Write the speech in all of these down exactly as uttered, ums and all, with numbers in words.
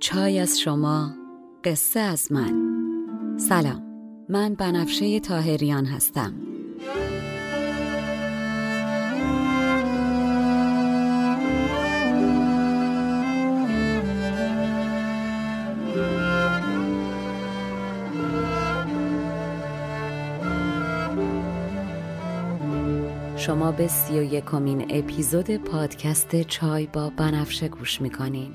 چای از شما، قصه از من. سلام، من بنفشه طاهریان هستم. شما به سی و یکمین اپیزود پادکست چای با بنفشه گوش میکنین.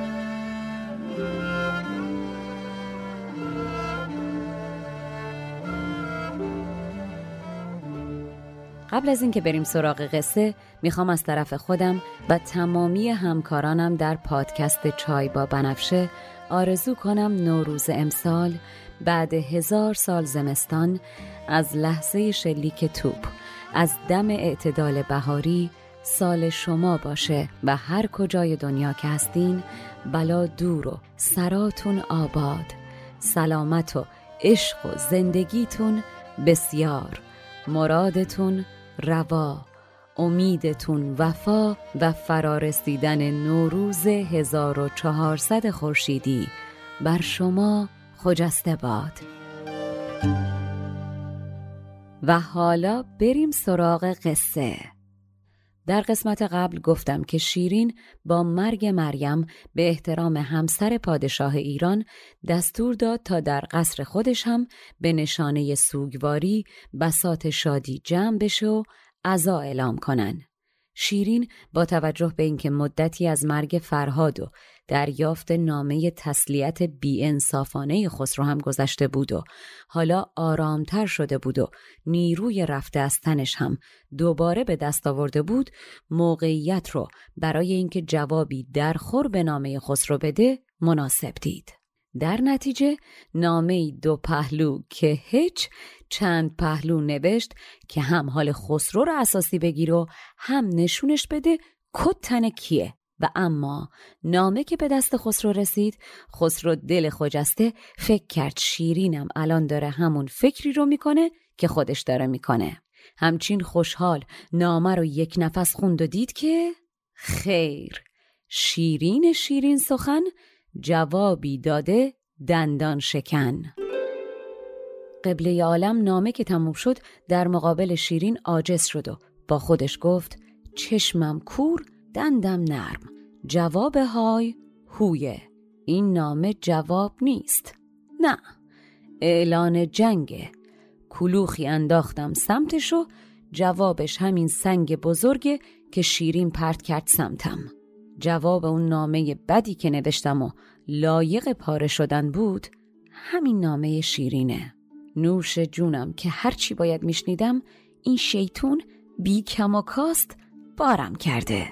قبل از این که بریم سراغ قصه، میخوام از طرف خودم و تمامی همکارانم در پادکست چای با بنفشه آرزو کنم نوروز امسال بعد هزار سال زمستان، از لحظه شلیک توپ، از دم اعتدال بهاری، سال شما باشه و هر کجای دنیا که هستین بلا دور و سراتون آباد، سلامت و عشق و زندگیتون بسیار، مرادتون روا، امیدتون وفا و فرارسیدن نوروز هزار و چهارصد خورشیدی بر شما خجسته باد. و حالا بریم سراغ قصه. در قسمت قبل گفتم که شیرین با مرگ مریم به احترام همسر پادشاه ایران دستور داد تا در قصر خودش هم به نشانه سوگواری بساط شادی جمع بشه و عزا اعلام کنن. شیرین با توجه به اینکه مدتی از مرگ فرهاد و دریافت نامه تسلیت بی انصافانه خسرو هم گذشته بود و حالا آرامتر شده بود و نیروی رفته از تنش هم دوباره به دست آورده بود، موقعیت رو برای اینکه جوابی در خور به نامه خسرو بده مناسب دید. در نتیجه نامه‌ای دو پهلو که هیچ چند پهلو نوشت که هم حال خسرو را اساسی بگیر و هم نشونش بده کتن کیه. و اما نامه که به دست خسرو رسید، خسرو دل خجسته فکر کرد شیرینم الان داره همون فکری رو میکنه که خودش داره میکنه. همچین خوشحال نامه رو یک نفس خوند و دید که خیر، شیرین شیرین سخن جوابی داده دندان شکن. قبله عالم نامه که تموم شد در مقابل شیرین عاجز شد و با خودش گفت چشمم کور دندم نرم، جواب های هویه، این نامه جواب نیست، نه اعلان جنگه. کلوخی انداختم سمتشو، جوابش همین سنگ بزرگه که شیرین پرت کرد سمتم. جواب اون نامه بدی که نوشتم و لایق پاره شدن بود همین نامه شیرینه. نوش جونم که هرچی باید میشنیدم این شیطون بی کم و کاست بارم کرده.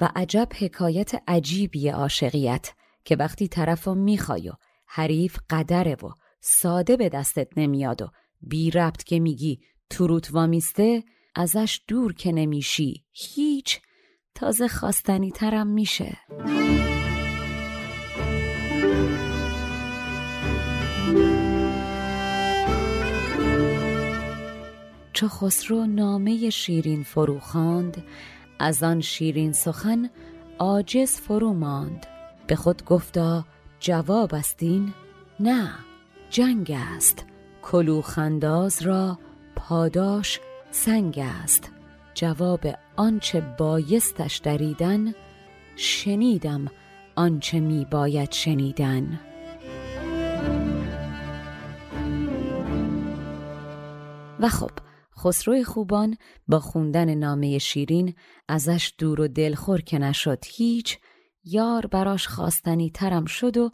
و عجب حکایت عجیبی عاشقیت که وقتی طرفو میخوای و حریف قدره و ساده به دستت نمیاد و بی ربط که میگی توروت وامیسته، ازش دور که نمیشی هیچ، تازه خواستنی ترم میشه. چو خسرو نامه شیرین فرو خواند، از آن شیرین سخن عاجز فرو ماند. به خود گفتا جواب است این نه، جنگ است کلوخنداز را پاداش سنگ است. جواب آنچه بایستش دریدن، شنیدم آنچه می باید شنیدن. و خب خسرو خوبان با خوندن نامه شیرین ازش دور و دلخور که نشد هیچ، یار براش خواستنی ترم شد و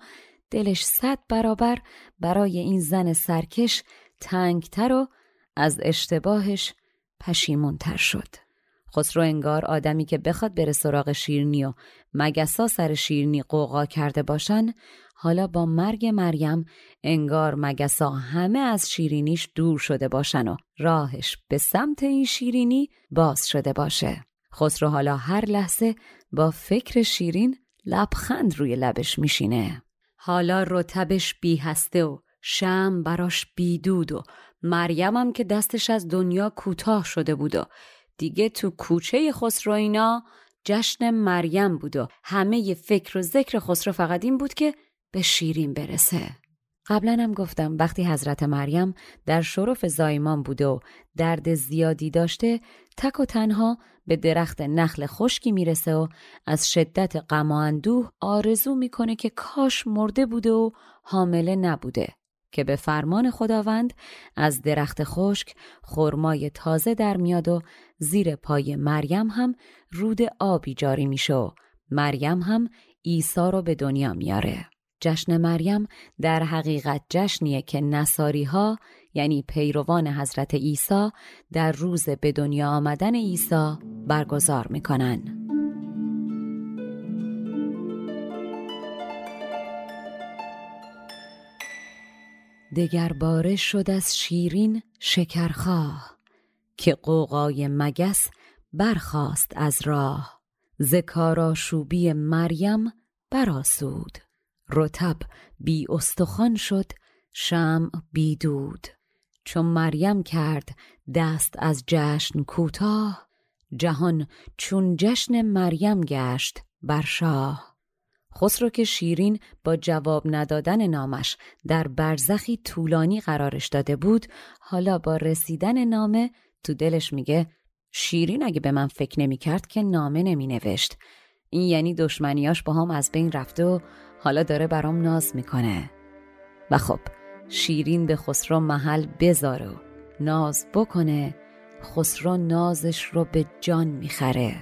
دلش صد برابر برای این زن سرکش تنگتر و از اشتباهش پشیمونتر شد. خسرو انگار آدمی که بخواد بره سراغ شیرینی و مگسا سر شیرینی قوقا کرده باشن، حالا با مرگ مریم انگار مگسا همه از شیرینیش دور شده باشن و راهش به سمت این شیرینی باز شده باشه. خسرو حالا هر لحظه با فکر شیرین لبخند روی لبش میشینه. حالا رتبش بی هسته و شم براش بی دود و مریمم که دستش از دنیا کوتاه شده بود و دیگه تو کوچه خسرو اینا جشن مریم بود و همه ی فکر و ذکر خسرو فقط این بود که به شیرین برسه. قبلا هم گفتم وقتی حضرت مریم در شرف زایمان بوده و درد زیادی داشته، تک و تنها به درخت نخل خشکی میرسه و از شدت غم و اندوه آرزو میکنه که کاش مرده بوده و حامله نبوده، که به فرمان خداوند از درخت خشک خرمای تازه در میاد و زیر پای مریم هم رود آبی جاری میشه و مریم هم عیسی رو به دنیا میاره. جشن مریم در حقیقت جشنیه که نصاری ها یعنی پیروان حضرت عیسی در روز به دنیا آمدن عیسی برگزار میکنن. دگر باره شد از شیرین شکرخواه، که قوقای مگس برخاست از راه. ز کارآشوبی مریم برآسود، رطب بی استخوان شد شمع بی دود. چون مریم کرد دست از جشن کوتاه، جهان چون جشن مریم گشت بر شاه. خسرو که شیرین با جواب ندادن نامش در برزخی طولانی قرارش داده بود، حالا با رسیدن نامه تو دلش میگه شیرین اگه به من فکر نمی کرد که نامه نمی نوشت. این یعنی دشمنیاش با هم از بین رفته و حالا داره برام ناز میکنه. و خب شیرین به خسرو محل بذاره و ناز بکنه، خسرو نازش رو به جان میخره.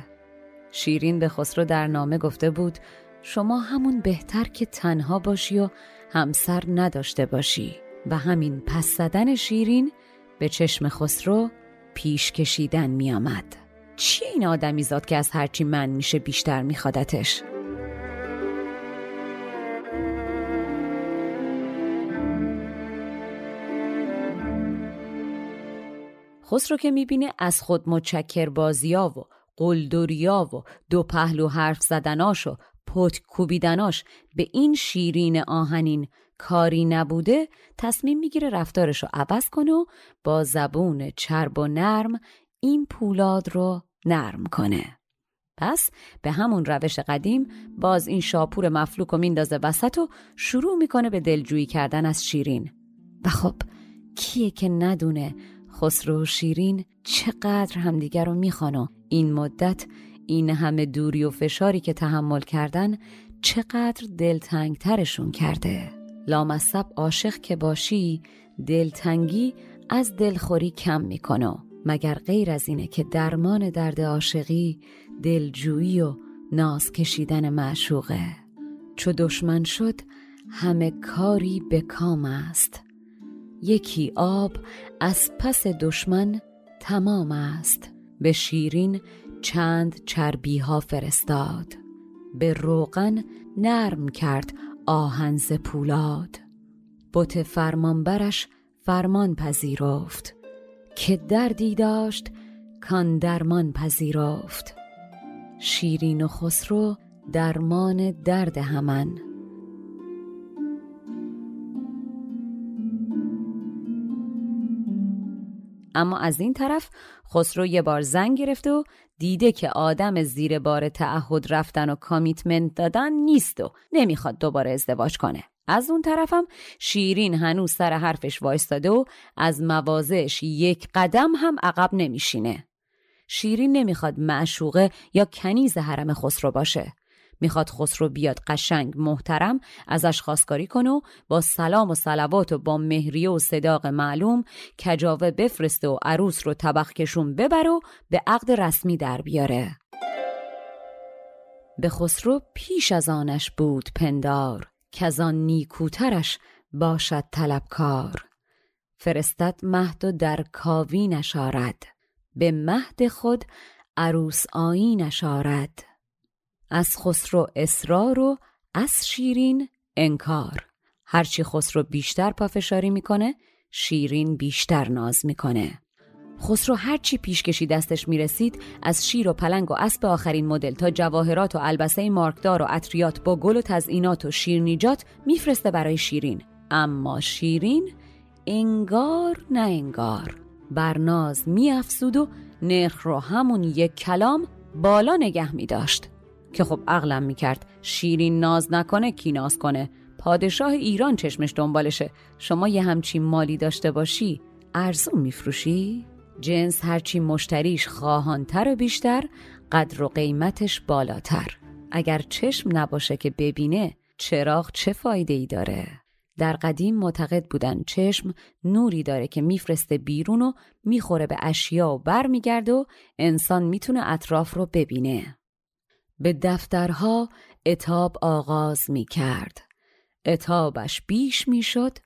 شیرین به خسرو در نامه گفته بود شما همون بهتر که تنها باشی و همسر نداشته باشی، و همین پس زدن شیرین به چشم خسرو پیش کشیدن می آمد. چی این آدمی زاد که از هرچی من میشه بیشتر میخوادتش؟ خسرو که میبینه از خود متشکر بازیا و قلدریا و دو پهلو حرف زدناشو پت کوبیدناش به این شیرین آهنین کاری نبوده، تصمیم میگیره رفتارشو عوض کنه و با زبون چرب و نرم این پولاد رو نرم کنه. پس به همون روش قدیم باز این شاپور مفلوک رو میندازه وسط و شروع میکنه به دلجویی کردن از شیرین. و خب کیه که ندونه خسرو و شیرین چقدر همدیگر رو میخوان و این مدت این همه دوری و فشاری که تحمل کردن چقدر دلتنگترشون کرده. لامصب عاشق که باشی دلتنگی از دلخوری کم میکنه، مگر غیر از اینه که درمان درد عاشقی دلجویی و ناز کشیدن معشوقه. چو دشمن شد همه کاری به کام است، یکی آب از پس دشمن تمام است. به شیرین چند چربی ها فرستاد، به روغن نرم کرد آهن ز پولاد. بت فرمانبرش فرمان پذیرفت، که دردی داشت کان درمان پذیرفت. شیرین و خسرو درمان درد همن. اما از این طرف خسرو یه بار زنگ گرفت و دیده که آدم زیر بار تعهد رفتن و کامیتمنت دادن نیست و نمیخواد دوباره ازدواج کنه. از اون طرفم شیرین هنوز سر حرفش وایستاده و از مواضعش یک قدم هم عقب نمیشینه. شیرین نمیخواد معشوقه یا کنیز حرم خسرو باشه. میخواد خسرو بیاد قشنگ محترم ازش خواستگاری کنه و با سلام و صلوات و با مهریه و صداق معلوم کجاوه بفرسته و عروس رو طبخ کشون ببر و به عقد رسمی در بیاره. به خسرو پیش از آنش بود پندار، کزان نیکوترش باشد طلبکار. فرستد مهد و در کاوینش آرد، به مهد خود عروس آیینش آرد. از خسرو اصرار و از شیرین انکار. هرچی خسرو بیشتر پافشاری میکنه، شیرین بیشتر ناز میکنه. خسرو هرچی پیشکشی دستش میرسید، از شیر و پلنگ و اسب آخرین مدل تا جواهرات و البسه مارکدار و عطریات با گل و تزئینات و شیرینیجات میفرسته برای شیرین. اما شیرین انگار نه انگار، بر ناز میافزود و نرخ رو همون یک کلام بالا نگه میداشت. که خب عقلم میکرد شیرین ناز نکنه کی ناز کنه؟ پادشاه ایران چشمش دنبالشه. شما یه همچین مالی داشته باشی ارزون میفروشی؟ جنس هرچی مشتریش خواهانتر و بیشتر، قدر و قیمتش بالاتر. اگر چشم نباشه که ببینه، چراغ چه فایده ای داره؟ در قدیم معتقد بودن چشم نوری داره که میفرسته بیرون و میخوره به اشیا و بر میگرده و انسان میتونه اطراف رو ببینه. به دفترها عتاب آغاز می کرد. عتابش بیش می شد،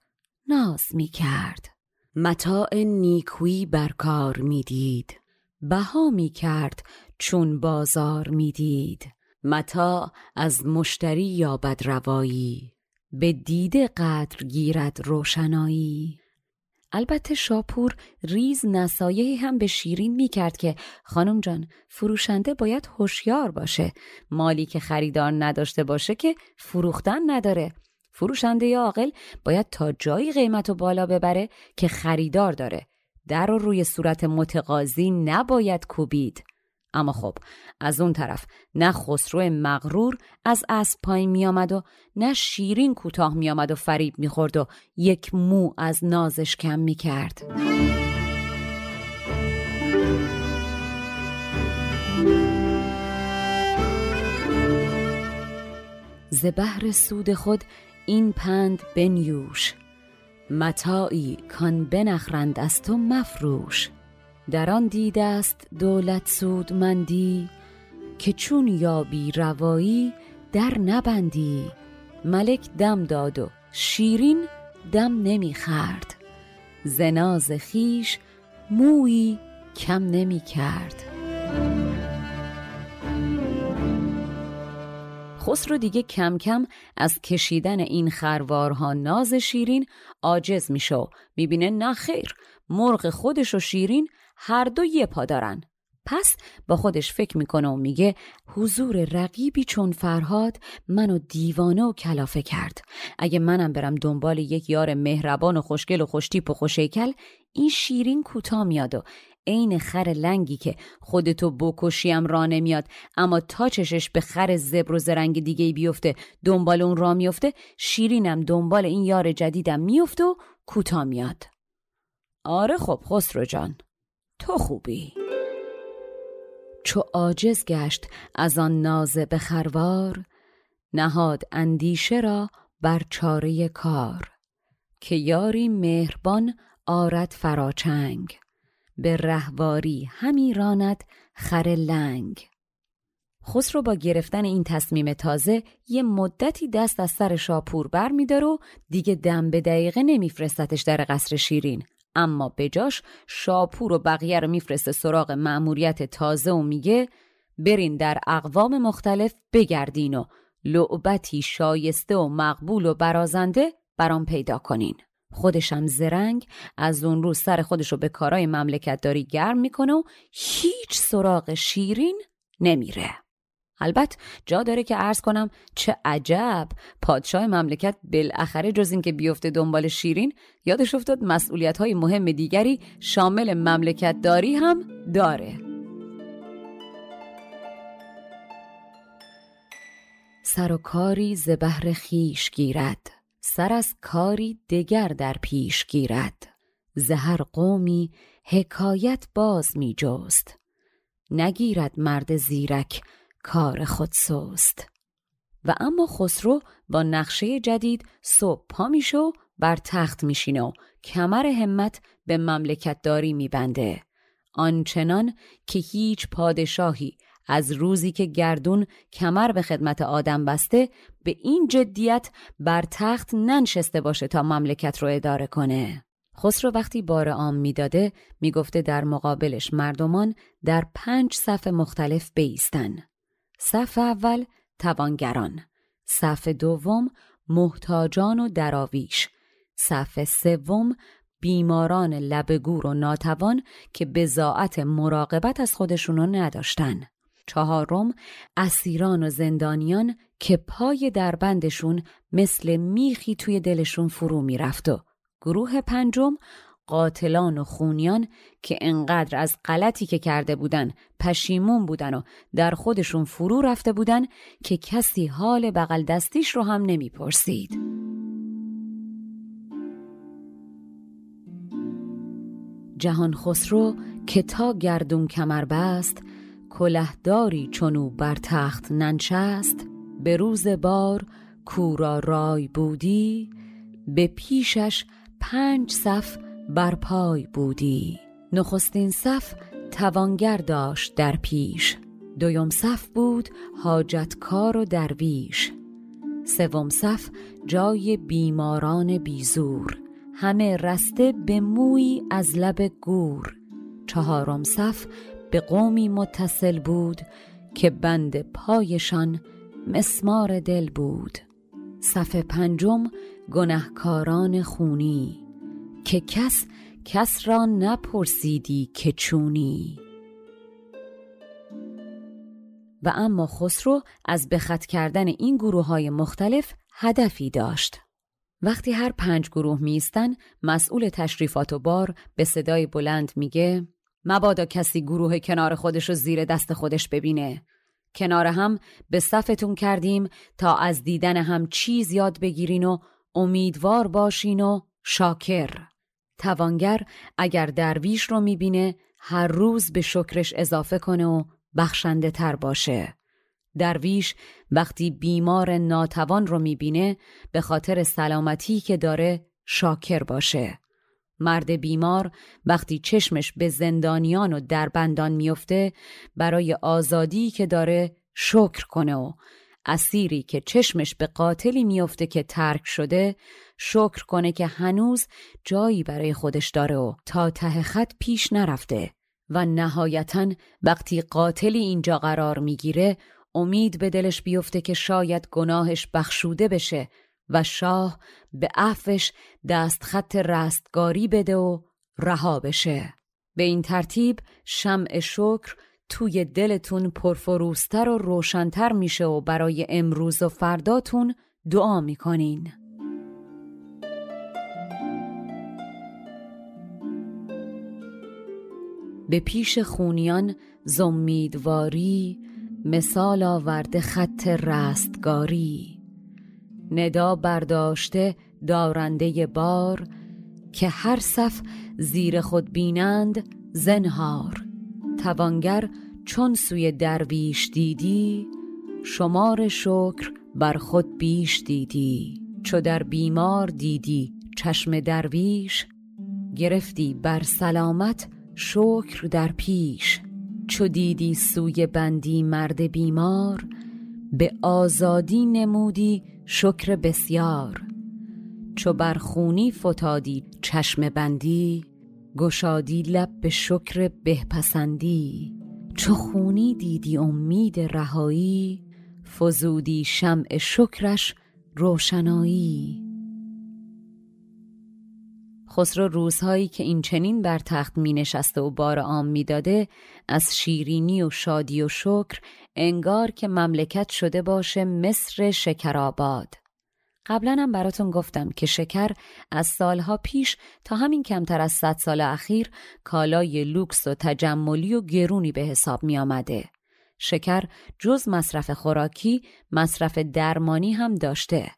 ناز می کرد. متاع نیکویی برکار می دید. بها می کرد چون بازار می دید. متاع از مشتری یابد روایی. به دیده قدر گیرد روشنایی. البته شاپور ریز نصایحی هم به شیرین میکرد که خانم جان، فروشنده باید هوشیار باشه. مالی که خریدار نداشته باشه که فروختن نداره. فروشنده عاقل باید تا جایی قیمتو بالا ببره که خریدار داره. در رو روی صورت متقاضی نباید کوبید. اما خب از اون طرف نه خسرو مغرور از اسب پایین می آمد و نه شیرین کوتاه می آمد و فریب می خورد و یک مو از نازش کم می کرد. ز بهر سود خود این پند بنیوش، متاعی کان بنخرند از تو مفروش. در آن دیده است دولت سودمندی، که چون یابی روایی در نبندی. ملک دم داد و شیرین دم نمی خورد، ز ناز خویش مویی کم نمی کرد. خسرو دیگه کم کم از کشیدن این خروارها ناز شیرین عاجز می شو. می بینه نه خیر، مرغ خودش و شیرین هر دو یه پا دارن. پس با خودش فکر میکنه و میگه حضور رقیبی چون فرهاد منو دیوانه و کلافه کرد. اگه منم برم دنبال یک یار مهربان و خوشگل و خوشتیپ و خوشیکل، این شیرین کوتاه میاد و عین خر لنگی که خودتو بکشیم را نمیاد، اما تا چشش به خر زبر و زرنگ دیگه بیفته دنبال اون را میفته. شیرینم دنبال این یار جدیدم میفته و کوتاه میاد. آره خب خسرو جان، تو خوبی. چو عاجز گشت از آن ناز به خروار، نهاد اندیشه را بر چاره کار. که یاری مهربان آرد فراچنگ، به رهواری همی راند خر لنگ. خسرو با گرفتن این تصمیم تازه یه مدتی دست از سر شاپور بر می‌دار و دیگه دم به دقیقه نمیفرستتش در قصر شیرین. اما بجاش شاپور و بقیه رو میفرسته سراغ مأموریت تازه و میگه برین در اقوام مختلف بگردین و لعبتی شایسته و مقبول و برازنده برام پیدا کنین. خودشم زرنگ از اون روز سر خودشو به کارهای مملکت داری گرم میکنه و هیچ سراغ شیرین نمیره. البته جا داره که عرض کنم چه عجب پادشاه مملکت بالاخره جز این که بیفته دنبال شیرین یادش افتاد مسئولیت‌های مهم دیگری شامل مملکت داری هم داره. سر و کاری ز بهر خویش گیرد، سر از کاری دگر در پیش گیرد. ز هر قومی حکایت باز می جست، نگیرد مرد زیرک کار خود سست. و اما خسرو با نقشه جدید صبح پا می شه و بر تخت می شینه و کمر همت به مملکت داری می بنده، آنچنان که هیچ پادشاهی از روزی که گردون کمر به خدمت آدم بسته به این جدیت بر تخت ننشسته باشه تا مملکت رو اداره کنه. خسرو وقتی بار عام میداده میگفته در مقابلش مردمان در پنج صف مختلف بایستن. صف اول توانگران، صف دوم محتاجان و دراویش، صف سوم بیماران لبگور و ناتوان که بضاعت مراقبت از خودشونو نداشتن، چهارم اسیران و زندانیان که پای دربندشون مثل میخی توی دلشون فرو میرفت، و گروه پنجم قاتلان و خونیان که انقدر از غلطی که کرده بودن پشیمون بودن و در خودشون فرو رفته بودن که کسی حال بغل دستیش رو هم نمیپرسید. جهان خسرو که تا گردون کمر بست، کلهداری چونو بر تخت ننشست. به روز بار کورا رای بودی، به پیشش پنج صف برپای بودی. نخستین صف توانگر داشت در پیش، دوم صف بود حاجتکار و درویش، سوم صف جای بیماران بیزور، همه رسته به موی از لب گور، چهارم صف به قومی متصل بود که بند پایشان مسمار دل بود، صف پنجم گناهکاران خونی که کس کس را نپرسیدی که چونی. و اما خسرو از به خط کردن این گروه های مختلف هدفی داشت. وقتی هر پنج گروه میستن، مسئول تشریفات و بار به صدای بلند میگه مبادا کسی گروه کنار خودش رو زیر دست خودش ببینه. کنار هم به صفتون کردیم تا از دیدن هم چیز یاد بگیرین و امیدوار باشین و شاکر. توانگر اگر درویش رو میبینه هر روز به شکرش اضافه کنه و بخشنده تر باشه. درویش وقتی بیمار ناتوان رو میبینه به خاطر سلامتی که داره شاکر باشه. مرد بیمار وقتی چشمش به زندانیان و دربندان میفته برای آزادی که داره شکر کنه، و اسیری که چشمش به قاتلی میفته که ترک شده شکر کنه که هنوز جایی برای خودش داره و تا ته خط پیش نرفته، و نهایتاً وقتی قاتلی اینجا قرار میگیره امید به دلش بیفته که شاید گناهش بخشوده بشه و شاه به عفوش دست خط رستگاری بده و رها بشه. به این ترتیب شمع شکر توی دلتون پرفروزتر و روشنتر میشه و برای امروز و فرداتون دعا میکنین. به پیش خونیان زمیدواری، مثال آورده خط رستگاری. ندا برداشته دارنده بار، که هر صف زیر خود بینند زنهار. توانگر چون سوی درویش دیدی، شمار شکر بر خود بیش دیدی. چو در بیمار دیدی چشم درویش، گرفتی بر سلامت شکر در پیش. چو دیدی سوی بندی مرد بیمار، به آزادی نمودی شکر بسیار. چو بر خونی فتادی چشم بندی، گشادی لب به شکر بهپسندی. چو خونی دیدی امید رهایی، فزودی شمع شکرش روشنایی. خسرو روزهایی که این چنین بر تخت می نشسته و بار عام می داده، از شیرینی و شادی و شکر انگار که مملکت شده باشه مصر شکرآباد. قبلا هم براتون گفتم که شکر از سالها پیش تا همین کمتر از صد سال اخیر کالای لوکس و تجملی و گرونی به حساب می آمده. شکر جز مصرف خوراکی، مصرف درمانی هم داشته.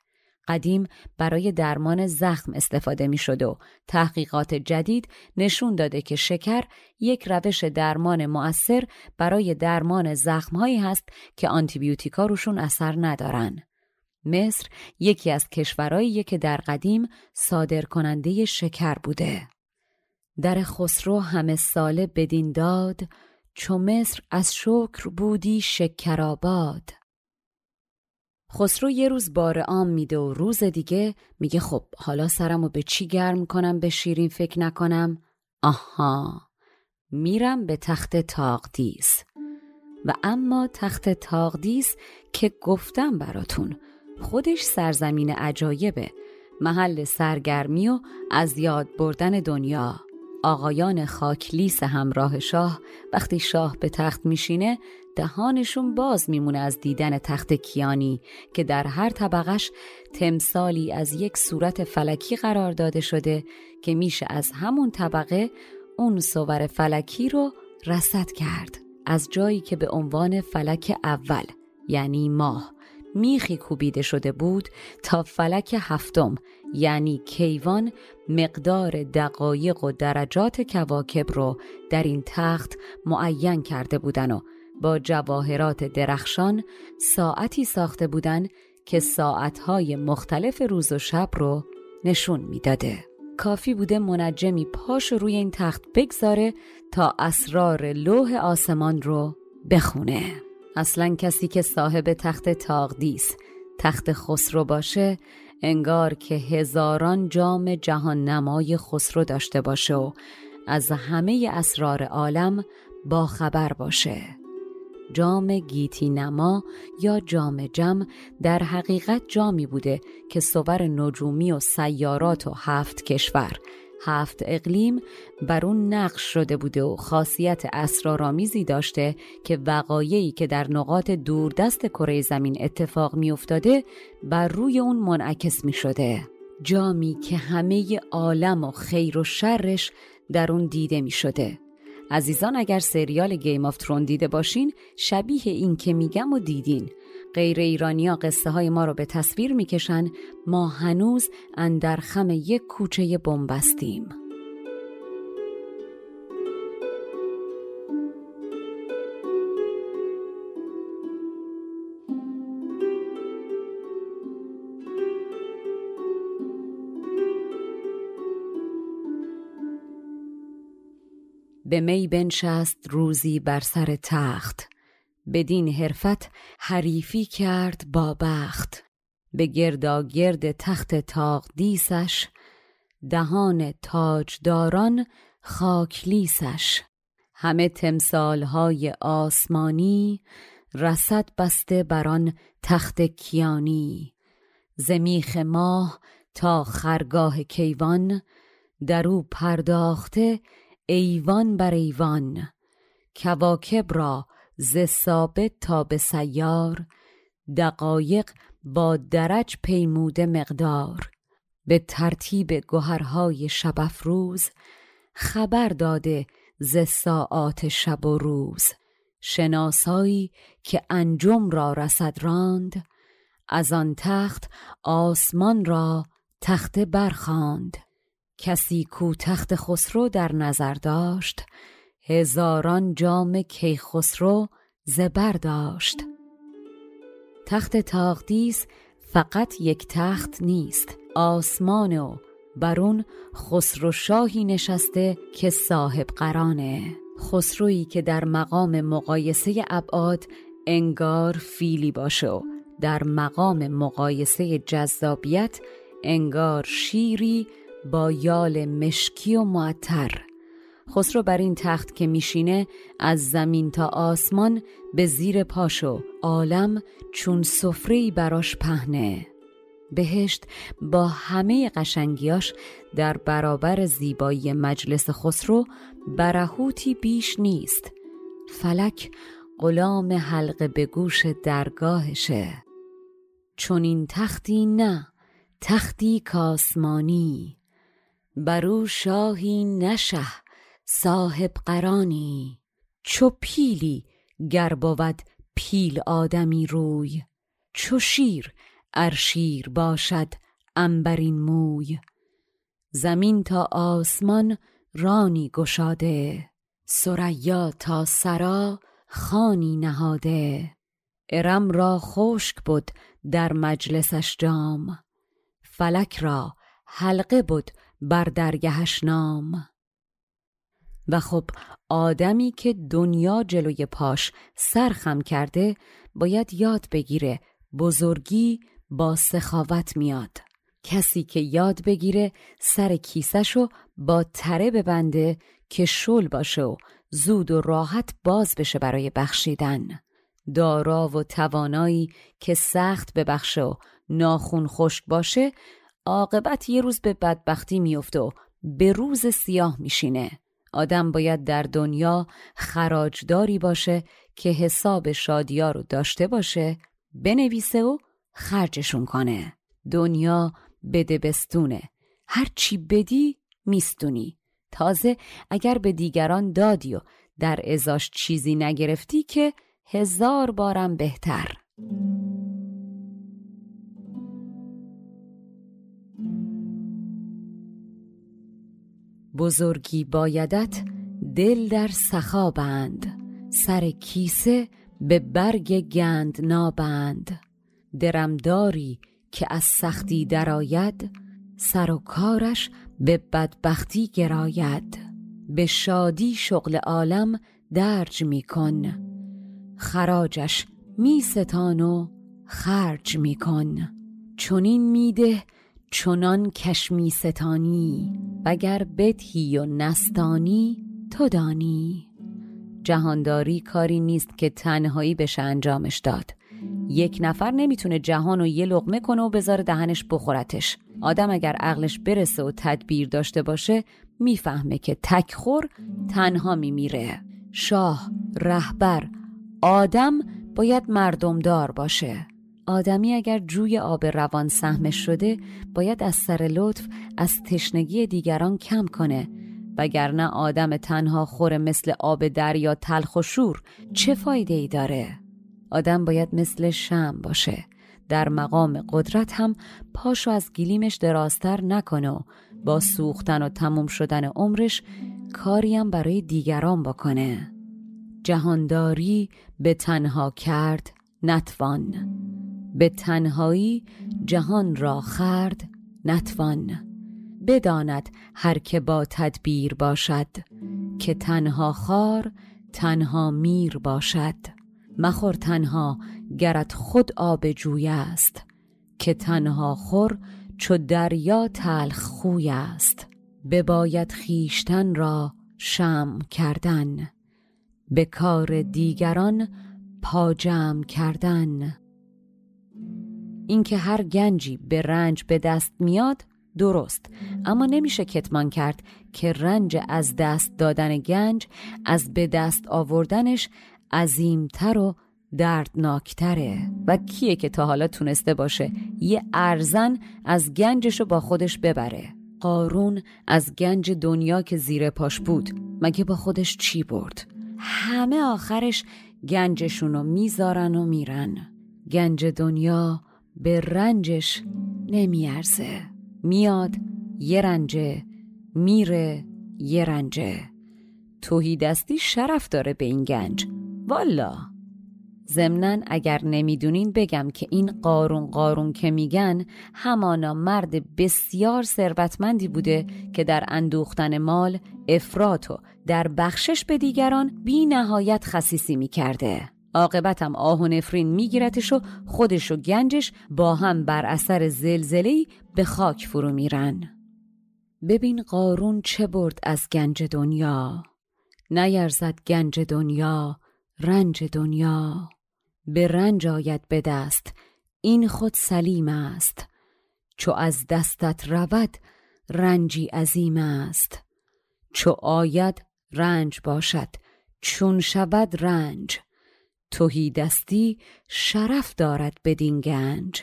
قدیم برای درمان زخم استفاده می شد و تحقیقات جدید نشون داده که شکر یک روش درمان مؤثر برای درمان زخمهایی هست که آنتیبیوتیکا روشون اثر ندارن. مصر یکی از کشورهاییه که در قدیم صادرکننده شکر بوده. در خسرو همه ساله بدین داد، چو مصر از شکر بودی شکرآباد. خسرو یه روز بار عام میده و روز دیگه میگه خب حالا سرمو به چی گرم کنم به شیرین فکر نکنم؟ آها، میرم به تخت تاقدیس. و اما تخت تاقدیس که گفتم براتون خودش سرزمین عجایبه، محل سرگرمی و از یاد بردن دنیا. آقایان خاکلیس همراه شاه وقتی شاه به تخت میشینه دهانشون باز میمونه از دیدن تخت کیانی که در هر طبقش تمثالی از یک صورت فلکی قرار داده شده که میشه از همون طبقه اون صور فلکی رو رصد کرد. از جایی که به عنوان فلک اول یعنی ماه میخی کوبیده شده بود تا فلک هفتم یعنی کیوان، مقدار دقایق و درجات کواکب رو در این تخت معین کرده بودن و با جواهرات درخشان ساعتی ساخته بودن که ساعتهای مختلف روز و شب رو نشون میداده. کافی بوده منجمی پاش روی این تخت بگذاره تا اسرار لوح آسمان رو بخونه. اصلا کسی که صاحب تخت تاقدیس، تخت خسرو باشه، انگار که هزاران جام جهان نمای خسرو داشته باشه و از همه اسرار عالم با خبر باشه. جام گیتی نما یا جام جم در حقیقت جامی بوده که صور نجومی و سیارات و هفت کشور، هفت اقلیم بر اون نقش شده بوده و خاصیت اسرارآمیزی داشته که وقایعی که در نقاط دوردست کره زمین اتفاق می افتاده بر روی اون منعکس می شده. جامی که همه عالم و خیر و شرش در اون دیده می شده. عزیزان اگر سریال گیم آف ترون دیده باشین شبیه این که میگم و دیدین. غیر ایرانی ها قصه های ما رو به تصویر میکشن، ما هنوز اندر خم یک کوچه بنبستیم. به می بنشست روزی بر سر تخت، بدین حرفت حریفی کرد با بخت. به گردا گرد تخت تاقدیسش، دهان تاجداران خاکلیسش. همه تمثالهای آسمانی، رصد بسته بران تخت کیانی. ز میخ ماه تا خرگاه کیوان، درو پرداخته ایوان بر ایوان. کواکب را ز ثابت تا به سیار، دقایق با درج پیموده مقدار. به ترتیب گوهرهای شب افروز، خبر داده ز ساعات شب و روز. شناسایی که انجم را رصد راند، از آن تخت آسمان را تخت برخاند. کسی کو تخت خسرو در نظر داشت، هزاران جام کی خسرو زبر داشت. تخت تاقدیس فقط یک تخت نیست، آسمان و برون خسرو شاهی نشسته که صاحب قرانه. خسرویی که در مقام مقایسه ابعاد انگار فیلی باشه و در مقام مقایسه جذابیت انگار شیری با یال مشکی و معطر. خسرو بر این تخت که میشینه از زمین تا آسمان به زیر پاشو، عالم چون سفره‌ای براش پهنه. بهشت با همه قشنگیاش در برابر زیبایی مجلس خسرو برهوتی بیش نیست. فلک غلام حلقه به گوش درگاهشه. چون این تختی نه، تختی کاسمانی، برو شاهی نشه صاحب قرانی. چو پیلی گر بود پیل آدمی روی، چو شیر ارشیر باشد عنبرین موی. زمین تا آسمان رانی گشاده، ثریا تا ثری خانی نهاده. ارم را خشک بود در مجلسش جام، فلک را حلقه بود بر درگهش نام. و خب آدمی که دنیا جلوی پاش سرخم کرده باید یاد بگیره بزرگی با سخاوت میاد. کسی که یاد بگیره سر کیسه‌شو با تره ببنده که شل باشه و زود و راحت باز بشه برای بخشیدن. دارا و توانایی که سخت ببخشه و ناخون خشک باشه عاقبت یه روز به بدبختی میفته و به روز سیاه میشینه. آدم باید در دنیا خراجداری باشه که حساب شادیا رو داشته باشه، بنویسه و خرجشون کنه. دنیا بده بستونه، هر چی بدی میستونی. تازه اگر به دیگران دادی و در ازاش چیزی نگرفتی که هزار بارم بهتر. بزرگی بایدت دل در سخا بند، سر کیسه به برگ گند نابند. درمداری که از سختی درآید، سر و کارش به بدبختی گراید. به شادی شغل عالم درج میکن، خراجش میستان و خرج میکن. چنین میده چنان کش میستانی، وگر بدهی و نستانی تو دانی. جهانداری کاری نیست که تنهایی بشه انجامش داد. یک نفر نمیتونه جهان رو یه لقمه کنه و بذاره دهنش بخورتش. آدم اگر عقلش برسه و تدبیر داشته باشه میفهمه که تک خور تنها میمیره. شاه، رهبر، آدم باید مردم دار باشه. آدمی اگر جوی آب روان سهمش شده باید از سر لطف از تشنگی دیگران کم کنه، وگرنه آدم تنها خور مثل آب دریا تلخ و شور چه فایده ای داره؟ آدم باید مثل شمع باشه، در مقام قدرت هم پاشو از گلیمش درازتر نکنه و با سوختن و تموم شدن عمرش کاری هم برای دیگران بکنه. جهانداری به تنها کرد نتوان، به تنهایی جهان را خرد نتوان. بداند هر که با تدبیر باشد، که تنها خار تنها میر باشد. مخور تنها گرت خود آب جوی است، که تنها خور چو دریا تلخ خوی است. بباید خیشتن را شمع کردن، به کار دیگران پا جمع کردن. اینکه هر گنجی به رنج به دست میاد درست، اما نمیشه کتمان کرد که رنج از دست دادن گنج از به دست آوردنش عظیمتر و دردناکتره. و کیه که تا حالا تونسته باشه یه ارزن از گنجشو با خودش ببره؟ قارون از گنج دنیا که زیر پاش بود مگه با خودش چی برد؟ همه آخرش گنجشونو میذارن و میرن. گنج دنیا به رنجش نمیارزه. میاد یه رنجه، میره یه رنجه. توحیدستی شرف داره به این گنج والا. ضمناً اگر نمیدونین بگم که این قارون قارون که میگن همانا مرد بسیار ثروتمندی بوده که در اندوختن مال افراط و در بخشش به دیگران بی نهایت خسیسی میکرده. عاقبت هم آه و نفرین میگیرتش و خودش و گنجش با هم بر اثر زلزله‌ای به خاک فرو میرن. ببین قارون چه برد از گنج دنیا، نیرزد گنج دنیا رنج دنیا. به رنج آید به دست این خود سلیم است، چو از دستت رود رنجی عظیم است، چو آید رنج باشد چون شود رنج، تهی دستی شرف دارد بدین گنج.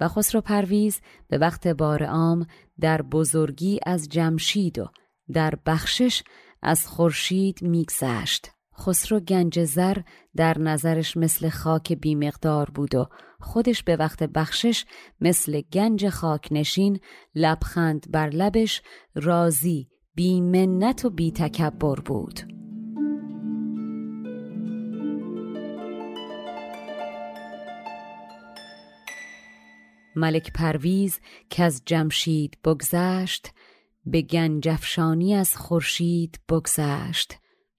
و خسرو پرویز به وقت بار عام در بزرگی از جمشید و در بخشش از خورشید میگذشت. خسرو گنج زر در نظرش مثل خاک بیمقدار بود و خودش به وقت بخشش مثل گنج خاک نشین، لبخند بر لبش، راضی، بی منت و بی تکبر بود. ملک پرویز که از جمشید بگذشت، به گنج افشانی از خورشید بگذشت.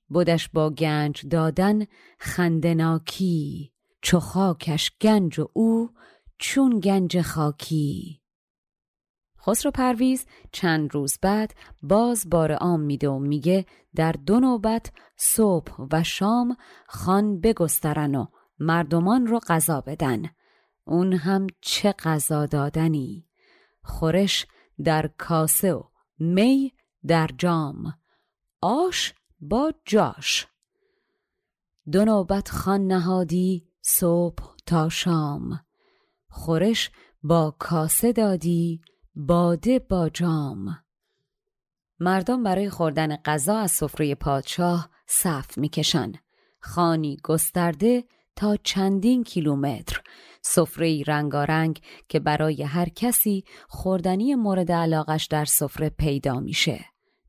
بودش با گنج دادن خندناکی، چو خاکش گنج و او چون گنج خاکی. خسرو پرویز چند روز بعد باز بار عام میده و میگه در دو نوبت صبح و شام خان بگسترن و مردمان رو غذا بدن. اون هم چه غذا دادنی، خورش در کاسه و می در جام، آش با جاش. دو نوبت خان نهادی صبح تا شام، خورش با کاسه دادی باده با جام. مردم برای خوردن غذا از سفره پادشاه صف میکشن. خانی گسترده تا چندین کیلومتر، سفره‌ای رنگارنگ که برای هر کسی خوردنی مورد علاقش در سفره پیدا میشه.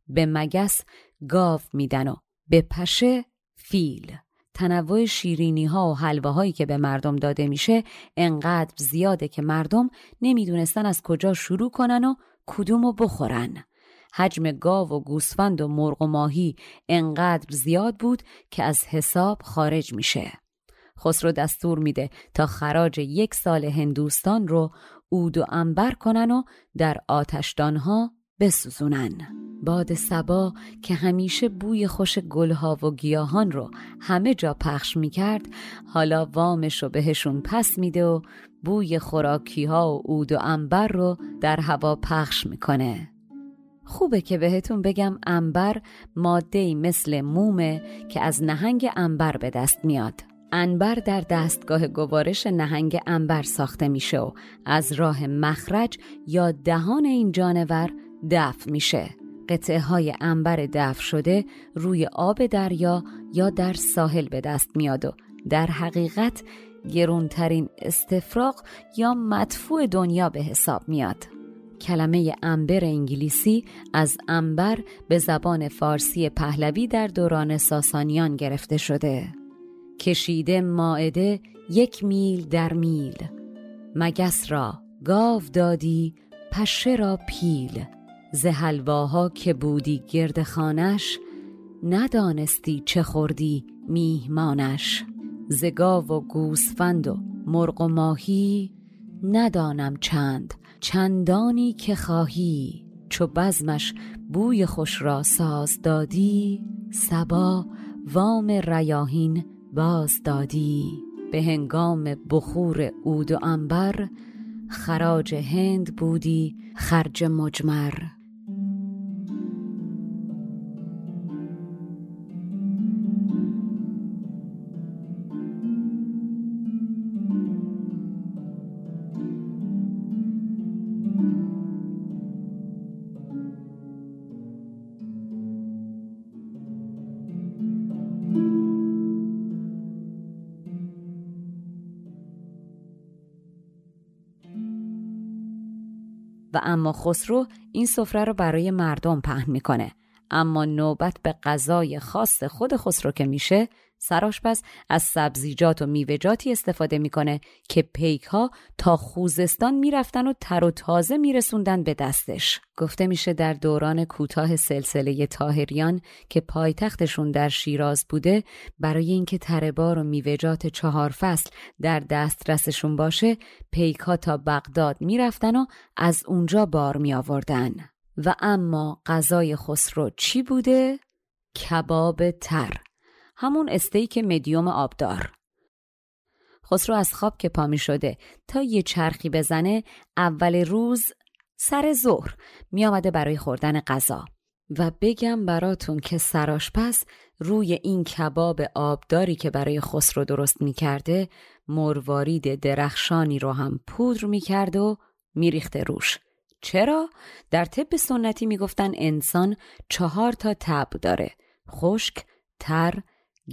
به مگس گاو میدن و به پشه فیل. تنوع شیرینی ها و حلوه هایی که به مردم داده میشه انقدر زیاده که مردم نمیدونستن از کجا شروع کنن و کدومو بخورن. حجم گاو و گوسفند و مرغ و ماهی انقدر زیاد بود که از حساب خارج میشه. خسرو دستور میده تا خراج یک سال هندوستان رو عود و عنبر کنن و در آتشدانها بسوزونن. باد صبا که همیشه بوی خوش گلها و گیاهان رو همه جا پخش میکرد، حالا وامش رو بهشون پس میده و بوی خوراکی ها و عود و عنبر رو در هوا پخش میکنه. خوبه که بهتون بگم عنبر ماده‌ای مثل مومه که از نهنگ عنبر به دست میاد. عنبر در دستگاه گوارش نهنگ عنبر ساخته میشه و از راه مخرج یا دهان این جانور دفع میشه. قطعه های عنبر دفع شده روی آب دریا یا در ساحل به دست میاد و در حقیقت گرونترین استفراغ یا مدفوع دنیا به حساب میاد. کلمه عنبر انگلیسی از عنبر به زبان فارسی پهلوی در دوران ساسانیان گرفته شده. کشیده مائده یک میل در میل، مگس را گاو دادی پشه را پیل. ز حلواها که بودی گرد خانش، ندانستی چه خوردی میهمانش. ز گاو و گوسفند و مرغ و ماهی، ندانم چند چندانی که خواهی. چو بزمش بوی خوش را ساز دادی، صبا وام ریاحین باز دادی. به هنگام بخور عود و عنبر، خراج هند بودی خرج مجمر. و اما خسرو این سفره رو برای مردم پهن میکنه، اما نوبت به غذای خاص خود خسرو که میشه، سرآشپز از سبزیجات و میوه‌جاتی استفاده میکنه که پیک ها تا خوزستان میرفتن و تر و تازه میرسوندن به دستش. گفته میشه در دوران کوتاه سلسله طاهریان که پایتختشون در شیراز بوده، برای اینکه تره‌بار و میوه‌جات چهار فصل در دسترسشون باشه، پیک ها تا بغداد میرفتن و از اونجا بار میآوردن. و اما غذای خسرو چی بوده؟ کباب تر، همون استیک مدیوم آبدار. خسرو از خواب که پا می شده تا یه چرخی بزنه اول روز سر ظهر می آمده برای خوردن غذا. و بگم براتون که سرآشپز روی این کباب آبداری که برای خسرو درست می کرده مروارید درخشانی رو هم پودر می کرد و می ریخته روش. چرا؟ در طب سنتی می گفتن انسان چهار تا تب داره: خشک، تر،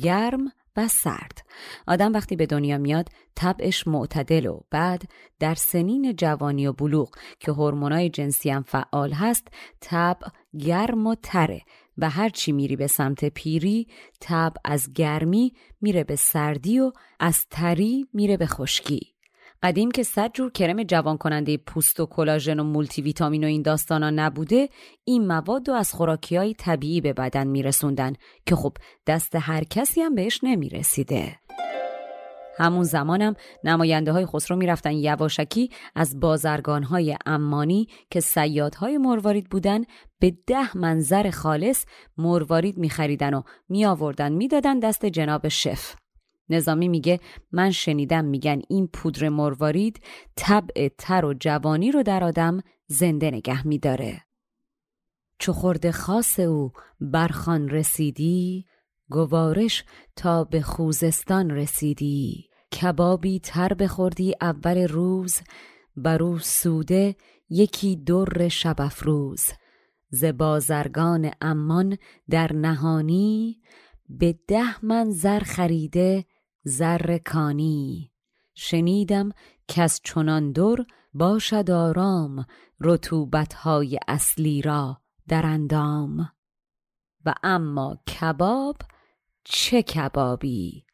گرم و سرد. آدم وقتی به دنیا میاد طبعش معتدل و بعد در سنین جوانی و بلوغ که هورمونای جنسی هم فعال هست طبع گرم و تره و هرچی میری به سمت پیری طبع از گرمی میره به سردی و از تری میره به خشکی. قدیم که صد جور کرم جوان کننده پوست و کلاژن و مولتی ویتامین و این داستانا نبوده، این مواد رو از خوراکی‌های طبیعی به بدن میرسوندن که خب دست هر کسی هم بهش نمیرسیده. همون زمانم نماینده های خسرو میرفتن یواشکی از بازرگان‌های عمانی که صیادهای مروارید بودن به ده منظر خالص مروارید میخریدن و میآوردن میدادن دست جناب شف. نظامی میگه من شنیدم میگن این پودر مروارید طبع تر و جوانی رو در آدم زنده نگه میداره. چو خورد خاص او برخان رسیدی، گوارش تا به خوزستان رسیدی. کبابی تر بخوردی اول روز، برو سوده یکی در شب افروز. ز بازرگان امان در نهانی، به ده من زر خریده زر کانی. شنیدم کس چنان در باشد آرام، رطوبت‌های اصلی را در اندام. و اما کباب چه کبابی؟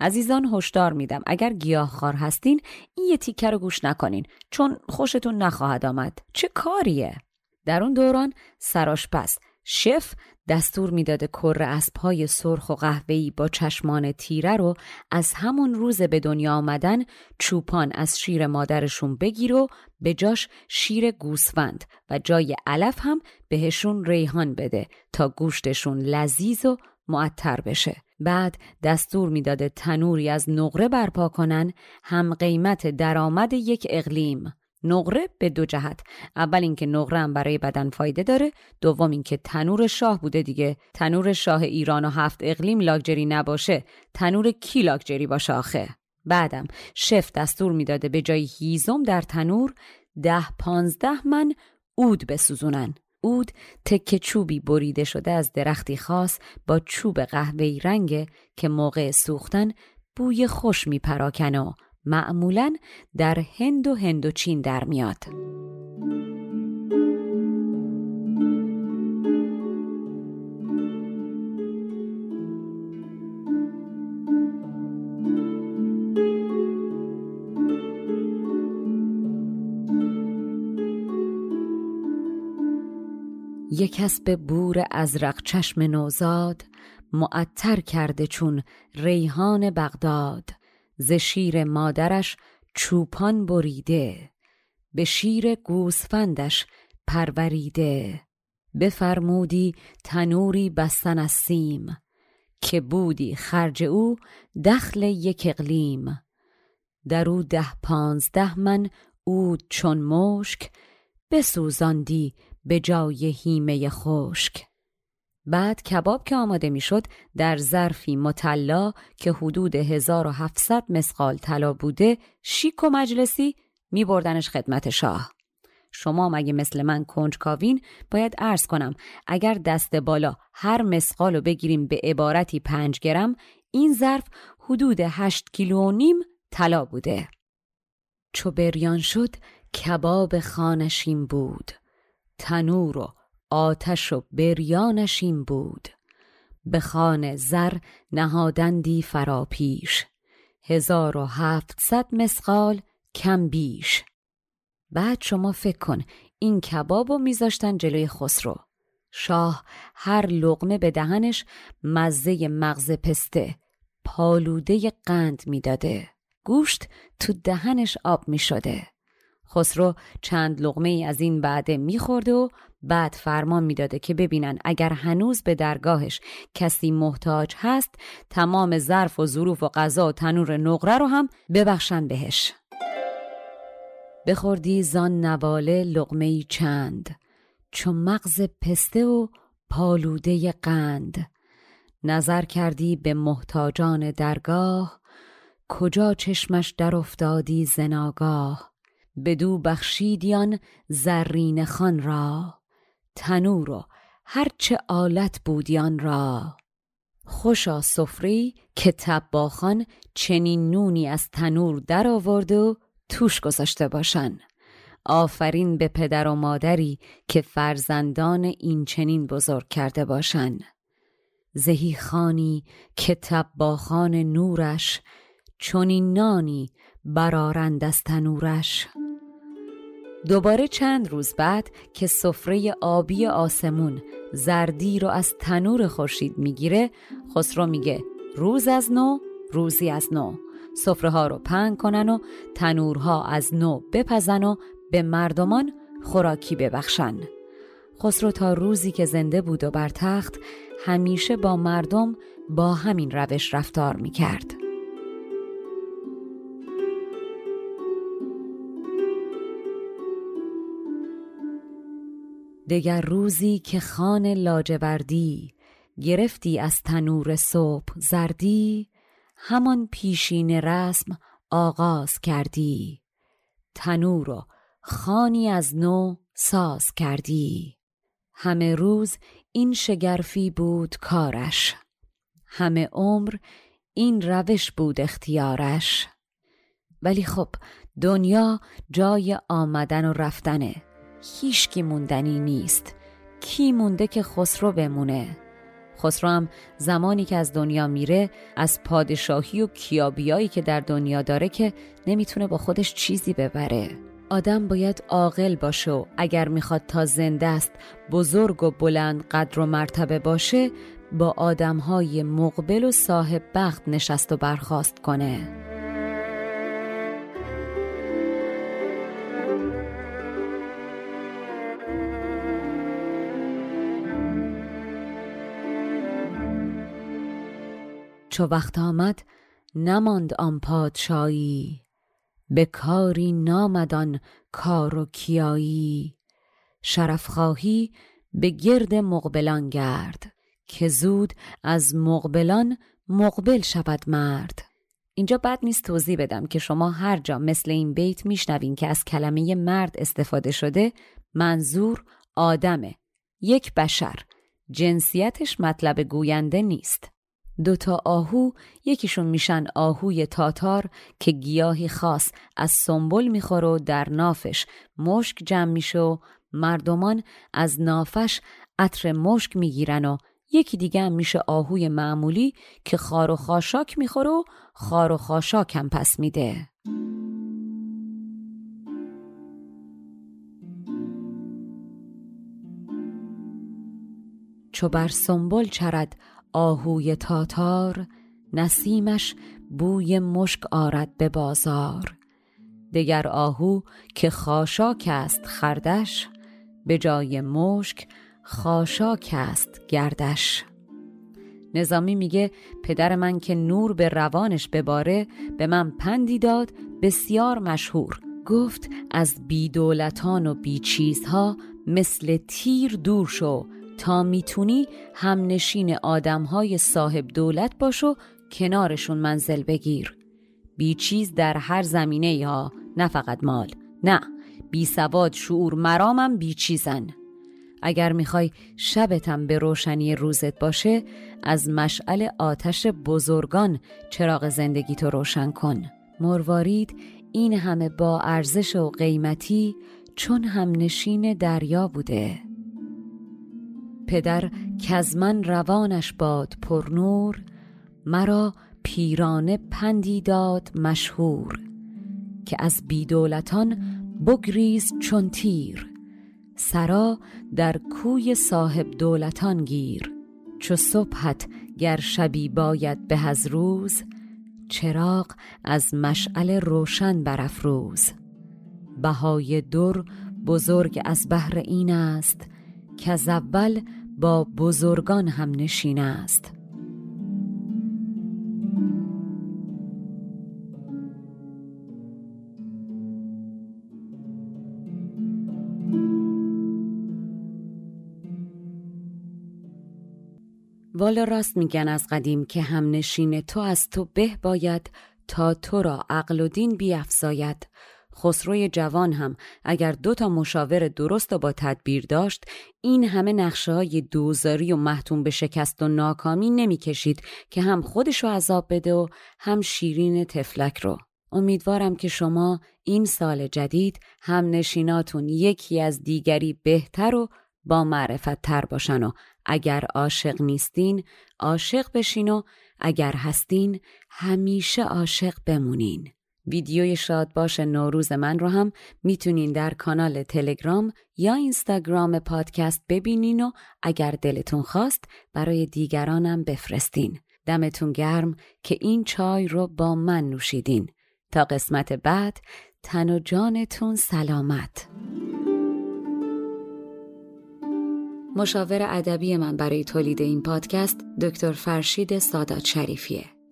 عزیزان هشدار میدم اگر گیاهخوار هستین این یه تیکه رو گوش نکنین چون خوشتون نخواهد آمد. چه کاریه؟ در اون دوران سرآشپز شف دستور میداده کره اسب‌های سرخ و قهوه‌ای با چشمان تیره رو از همون روز به دنیا آمدن چوپان از شیر مادرشون بگیر و به جاش شیر گوسفند و جای علف هم بهشون ریحان بده تا گوشتشون لذیذ و معطر بشه. بعد دستور میداده تنوری از نقره برپا کنن هم قیمت درآمد یک اقلیم. نقره به دو جهت: اول اینکه نقره هم برای بدن فایده داره، دوم اینکه تنور شاه بوده دیگه. تنور شاه ایران و هفت اقلیم لاکچری نباشه، تنور کی لاکچری باشه آخه؟ بعدم شف دستور میداده به جای هیزم در تنور ده پانزده من عود بسوزونن. عود تکه چوبی بریده شده از درختی خاص با چوب قهوه‌ای رنگه که موقع سوختن بوی خوش میپراکنه و معمولاً در هند و هندوچین در میاد. یک کس به بور ازرق چشم نوزاد، معطر کرده چون ریحان بغداد. ز شیر مادرش چوپان بریده، به شیر گوسفندش پروریده. بفرمودی تنوری بستن از سیم، که بودی خرج او دخل یک اقلیم. در او ده پانزده من عود چون مشک، بسوزاندی به جای هیمه خشک. بعد کباب که آماده میشد در ظرفی مطلا که حدود هزار و هفتصد مسقال طلا بوده شیک و مجلسی میبردنش خدمت شاه. شما مگه مثل من کنجکاوین؟ باید عرض کنم اگر دست بالا هر مسقال رو بگیریم به عبارتی پنج گرم، این ظرف حدود هشت کیلو و نیم طلا بوده. چو بریان شد کباب خانشین بود، تنور و آتش و بریانش این بود. به خانه زر نهادندی فراپیش، هزار و هفتصد مسقال کم بیش. بعد شما فکر کن این کبابو میذاشتن جلوی خسرو، شاه هر لقمه به دهنش مزه مغز پسته پالوده قند میداده، گوشت تو دهنش آب میشده. خسرو چند لقمه ای از این بعده میخورد و بعد فرمان میداده که ببینن اگر هنوز به درگاهش کسی محتاج هست تمام ظرف و ظروف و غذا و تنور نقره رو هم ببخشن بهش. بخوردی زان نواله لقمه‌ای چند، چون مغز پسته و پالوده قند. نظر کردی به محتاجان درگاه، کجا چشمش در افتادی زناگاه. بدو بخشیدیان زرین خان را، تنور و هرچه آلت بودیان را. خوشا سفری که طباخان چنین نونی از تنور در آورد و توش گذاشته باشن. آفرین به پدر و مادری که فرزندان این چنین بزرگ کرده باشن. زهی خانی که طباخان نورش، چنین نانی برآرند از تنورش. دوباره چند روز بعد که سفره آبی آسمون زردی رو از تنور خورشید میگیره، خسرو میگه روز از نو روزی از نو، سفره ها رو پهن کنن و تنورها از نو بپزن و به مردمان خوراکی ببخشن. خسرو تا روزی که زنده بود و بر تخت، همیشه با مردم با همین روش رفتار میکرد. دگر روزی که خان لاجوردی گرفتی از تنور صبح زردی، همان پیشین رسم آغاز کردی. تنور و خانی از نو ساز کردی. همه روز این شگرفی بود کارش، همه عمر این روش بود اختیارش. ولی خب دنیا جای آمدن و رفتنه، هیچکی موندنی نیست. کی مونده که خسرو بمونه؟ خسرو هم زمانی که از دنیا میره، از پادشاهی و کیابیایی که در دنیا داره که نمیتونه با خودش چیزی ببره. آدم باید عاقل باشه و اگر میخواد تا زنده است بزرگ و بلند قدر و مرتبه باشه، با آدمهای مقبل و صاحب بخت نشست و برخاست کنه. چو وقت آمد نماند آن پادشاهی، به کاری نامد آن کار و کیایی. شرف خواهی به گرد مقبلان گرد، که زود از مقبلان مقبل شود مرد. اینجا بد نیست توضیح بدم که شما هر جا مثل این بیت میشنوین که از کلمه مرد استفاده شده، منظور آدمه، یک بشر، جنسیتش مطلب گوینده نیست. دوتا آهو، یکیشون میشن آهوی تاتار که گیاهی خاص از سنبل میخوره و در نافش مشک جمع میشه و مردمان از نافش عطر مشک میگیرن، و یکی دیگه هم میشه آهوی معمولی که خار و خاشاک میخوره و خار و خاشاک هم پس میده. چو بر سنبل چرد آهوی تاتار، نسیمش بوی مشک آرد به بازار. دگر آهو که خاشاک است خردش، به جای مشک خاشاک است گردش. نظامی میگه پدر من که نور به روانش بباره، به من پندی داد بسیار مشهور. گفت از بی دولتان و بی چیزها مثل تیر دور شو، تا میتونی همنشین آدمهای صاحب دولت باش و کنارشون منزل بگیر. بی چیز در هر زمینه یا، نه فقط مال، نه، بی سواد، شعور، مرامم بی چیزن. اگر میخوای شبتم به روشنی روزت باشه، از مشعل آتش بزرگان چراغ زندگی تو روشن کن. مروارید این همه با ارزش و قیمتی، چون همنشین دریا بوده. پدر کزمن روانش باد پرنور، مرا پیرانه پندی داد مشهور. که از بیدولتان بگریز چون تیر، سرا در کوی صاحب دولتان گیر. چو صبحت گر شبی باید به از روز، چراغ از مشعل روشن برافروز. بهای در بزرگ از بحر این است، که از اول با بزرگان هم نشین است. والا راست میگن از قدیم که هم نشین تو از تو به باید تا تو را عقل و دین بیفزاید. خسروی جوان هم اگر دو تا مشاور درست و با تدبیر داشت، این همه نقشه های دوزاری و محتوم به شکست و ناکامی نمی کشید که هم خودش رو عذاب بده و هم شیرین تفلک رو. امیدوارم که شما این سال جدید هم نشیناتون یکی از دیگری بهتر و با معرفت تر باشن و اگر عاشق نیستین عاشق بشین و اگر هستین همیشه عاشق بمونین. ویدیوی شادباش نوروز من رو هم میتونین در کانال تلگرام یا اینستاگرام پادکست ببینین و اگر دلتون خواست برای دیگرانم بفرستین. دمتون گرم که این چای رو با من نوشیدین. تا قسمت بعد، تن و جانتون سلامت. مشاور ادبی من برای تولید این پادکست دکتر فرشید سادات شریفیه.